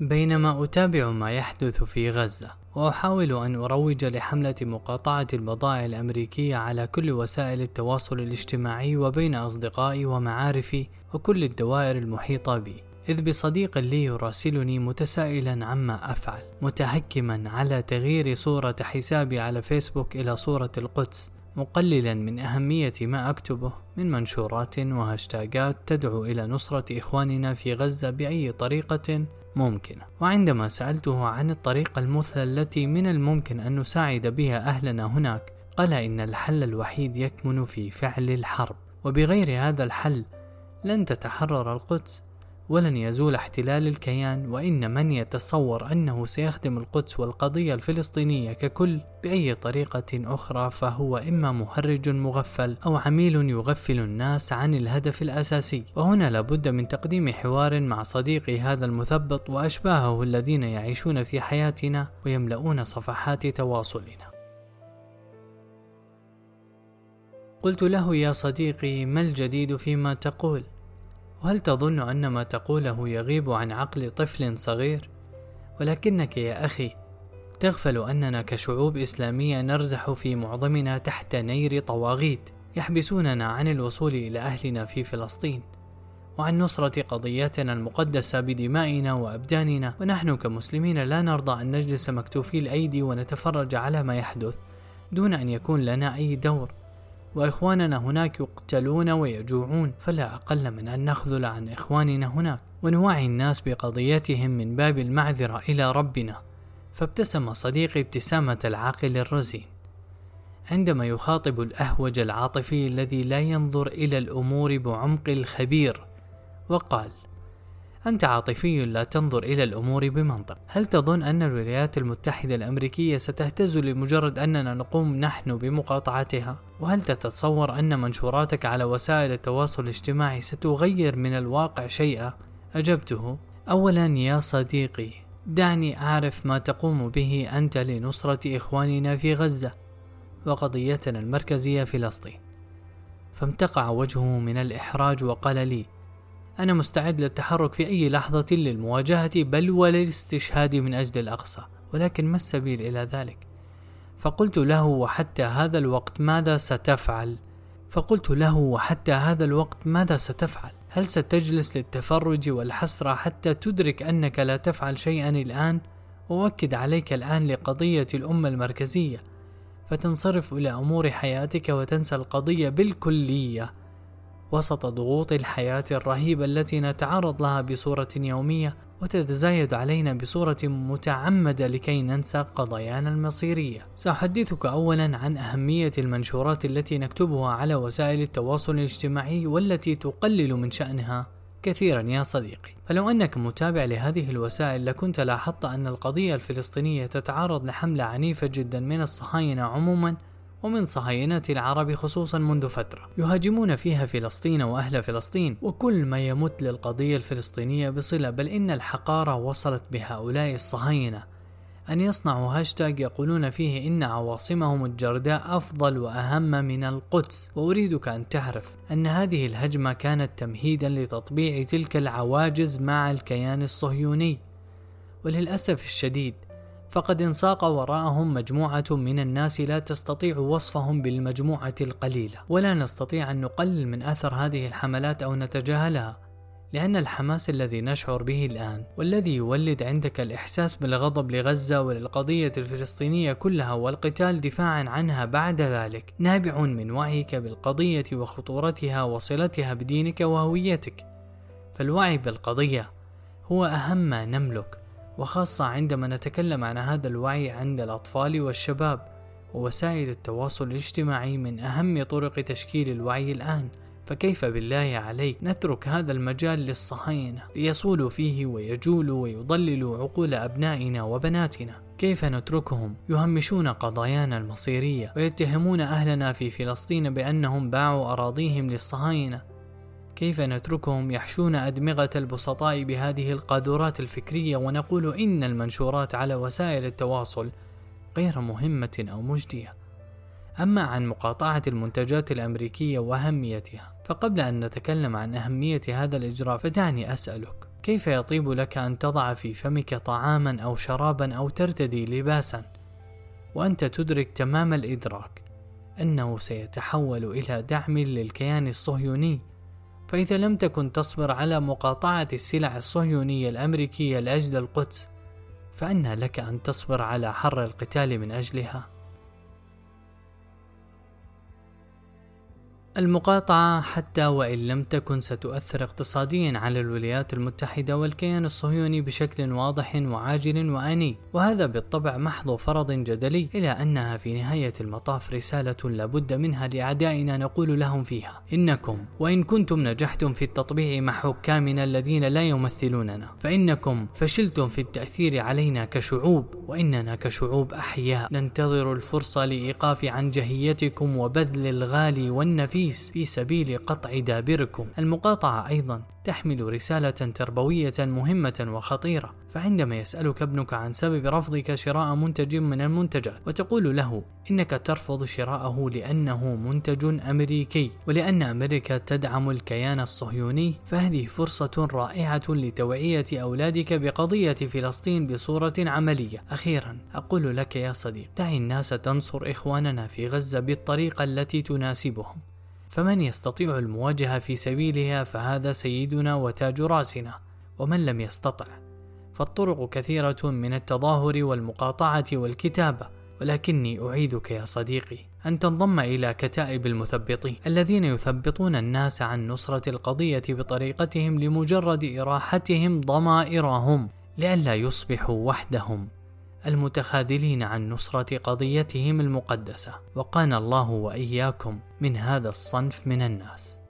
بينما أتابع ما يحدث في غزة وأحاول أن أروج لحملة مقاطعة البضائع الأمريكية على كل وسائل التواصل الاجتماعي وبين أصدقائي ومعارفي وكل الدوائر المحيطة بي، إذ بصديق لي يراسلني متسائلا عما أفعل، متهكما على تغيير صورة حسابي على فيسبوك إلى صورة القدس، مقللا من أهمية ما أكتبه من منشورات وهاشتاجات تدعو إلى نصرة إخواننا في غزة بأي طريقة ممكنة. وعندما سألته عن الطريقة المثلى التي من الممكن أن نساعد بها أهلنا هناك، قال إن الحل الوحيد يكمن في فعل الحرب، وبغير هذا الحل لن تتحرر القدس ولن يزول احتلال الكيان، وإن من يتصور أنه سيخدم القدس والقضية الفلسطينية ككل بأي طريقة أخرى فهو إما مهرج مغفل أو عميل يغفل الناس عن الهدف الأساسي. وهنا لابد من تقديم حوار مع صديقي هذا المثبط وأشباهه الذين يعيشون في حياتنا ويملؤون صفحات تواصلنا. قلت له: يا صديقي، ما الجديد فيما تقول؟ وهل تظن أن ما تقوله يغيب عن عقل طفل صغير؟ ولكنك يا أخي تغفل أننا كشعوب إسلامية نرزح في معظمنا تحت نير طواغيت يحبسوننا عن الوصول إلى أهلنا في فلسطين وعن نصرة قضيتنا المقدسة بدمائنا وأبداننا، ونحن كمسلمين لا نرضى أن نجلس مكتوفي الأيدي ونتفرج على ما يحدث دون أن يكون لنا أي دور، وإخواننا هناك يقتلون ويجوعون، فلا أقل من أن نخذل عن إخواننا هناك ونوعي الناس بقضيتهم من باب المعذرة إلى ربنا. فابتسم صديقي ابتسامة العاقل الرزين عندما يخاطب الأهوج العاطفي الذي لا ينظر إلى الأمور بعمق الخبير، وقال: أنت عاطفي لا تنظر إلى الأمور بمنطق. هل تظن أن الولايات المتحدة الأمريكية ستهتز لمجرد أننا نقوم نحن بمقاطعتها؟ وهل تتصور أن منشوراتك على وسائل التواصل الاجتماعي ستغير من الواقع شيئا؟ أجبته: أولا يا صديقي، دعني أعرف ما تقوم به أنت لنصرة إخواننا في غزة وقضيتنا المركزية فلسطين. فامتقع وجهه من الإحراج وقال لي: أنا مستعد للتحرك في أي لحظة للمواجهة بل وللاستشهاد من أجل الأقصى، ولكن ما السبيل إلى ذلك؟ فقلت له: وحتى هذا الوقت ماذا ستفعل؟ هل ستجلس للتفرج والحسرة حتى تدرك أنك لا تفعل شيئا الآن؟ وأؤكد عليك الآن لقضية الأمة المركزية، فتنصرف إلى أمور حياتك وتنسى القضية بالكلية وسط ضغوط الحياة الرهيبة التي نتعرض لها بصورة يومية وتتزايد علينا بصورة متعمدة لكي ننسى قضايانا المصيرية. سأحدثك أولا عن أهمية المنشورات التي نكتبها على وسائل التواصل الاجتماعي والتي تقلل من شأنها كثيرا يا صديقي. فلو أنك متابع لهذه الوسائل لكنت لاحظت أن القضية الفلسطينية تتعرض لحملة عنيفة جدا من الصهاينة عموما ومن صهاينة العرب خصوصا منذ فترة، يهاجمون فيها فلسطين وأهل فلسطين وكل ما يمت للقضية الفلسطينية بصلة، بل إن الحقارة وصلت بهؤلاء الصهاينة أن يصنعوا هاشتاج يقولون فيه إن عواصمهم الجرداء أفضل وأهم من القدس. وأريدك أن تعرف أن هذه الهجمة كانت تمهيدا لتطبيع تلك العواجز مع الكيان الصهيوني، وللأسف الشديد فقد انساق وراءهم مجموعة من الناس لا تستطيع وصفهم بالمجموعة القليلة، ولا نستطيع أن نقلل من أثر هذه الحملات أو نتجاهلها، لأن الحماس الذي نشعر به الآن والذي يولد عندك الإحساس بالغضب لغزة وللقضية الفلسطينية كلها والقتال دفاعا عنها بعد ذلك نابع من وعيك بالقضية وخطورتها وصلتها بدينك وهويتك. فالوعي بالقضية هو أهم ما نملك، وخاصة عندما نتكلم عن هذا الوعي عند الأطفال والشباب، ووسائل التواصل الاجتماعي من أهم طرق تشكيل الوعي الآن، فكيف بالله عليك نترك هذا المجال للصهاينة ليصولوا فيه ويجولوا ويضللوا عقول أبنائنا وبناتنا؟ كيف نتركهم يهمشون قضايانا المصيرية ويتهمون أهلنا في فلسطين بأنهم باعوا أراضيهم للصهاينة؟ كيف نتركهم يحشون أدمغة البسطاء بهذه القاذورات الفكرية ونقول إن المنشورات على وسائل التواصل غير مهمة أو مجدية؟ أما عن مقاطعة المنتجات الأمريكية وأهميتها، فقبل أن نتكلم عن أهمية هذا الإجراء فتعني أسألك: كيف يطيب لك أن تضع في فمك طعاما أو شرابا أو ترتدي لباسا وأنت تدرك تمام الإدراك أنه سيتحول إلى دعم للكيان الصهيوني؟ فإذا لم تكن تصبر على مقاطعة السلع الصهيونية الأمريكية لأجل القدس، فأنى لك أن تصبر على حر القتال من أجلها؟ المقاطعة حتى وإن لم تكن ستؤثر اقتصاديا على الولايات المتحدة والكيان الصهيوني بشكل واضح وعاجل وآني، وهذا بالطبع محض فرض جدلي، إلا أنها في نهاية المطاف رسالة لابد منها لأعدائنا نقول لهم فيها: إنكم وإن كنتم نجحتم في التطبيع مع حكامنا الذين لا يمثلوننا، فإنكم فشلتم في التأثير علينا كشعوب، وإننا كشعوب أحياء ننتظر الفرصة لإيقاف عن جهيتكم وبذل الغالي والنفيس في سبيل قطع دابركم. المقاطعة أيضا تحمل رسالة تربوية مهمة وخطيرة، فعندما يسألك ابنك عن سبب رفضك شراء منتج من المنتجات وتقول له إنك ترفض شراءه لأنه منتج أمريكي ولأن أمريكا تدعم الكيان الصهيوني، فهذه فرصة رائعة لتوعية أولادك بقضية فلسطين بصورة عملية. أخيرا أقول لك يا صديق، دع الناس تنصر إخواننا في غزة بالطريقة التي تناسبهم، فمن يستطيع المواجهة في سبيلها فهذا سيدنا وتاج رأسنا، ومن لم يستطع فالطرق كثيرة من التظاهر والمقاطعة والكتابة. ولكني أعيدك يا صديقي أن تنضم إلى كتائب المثبطين الذين يثبطون الناس عن نصرة القضية بطريقتهم لمجرد إراحتهم ضمائرهم، لئلا يصبحوا وحدهم المتخاذلين عن نصرة قضيتهم المقدسة. وقانا الله وإياكم من هذا الصنف من الناس.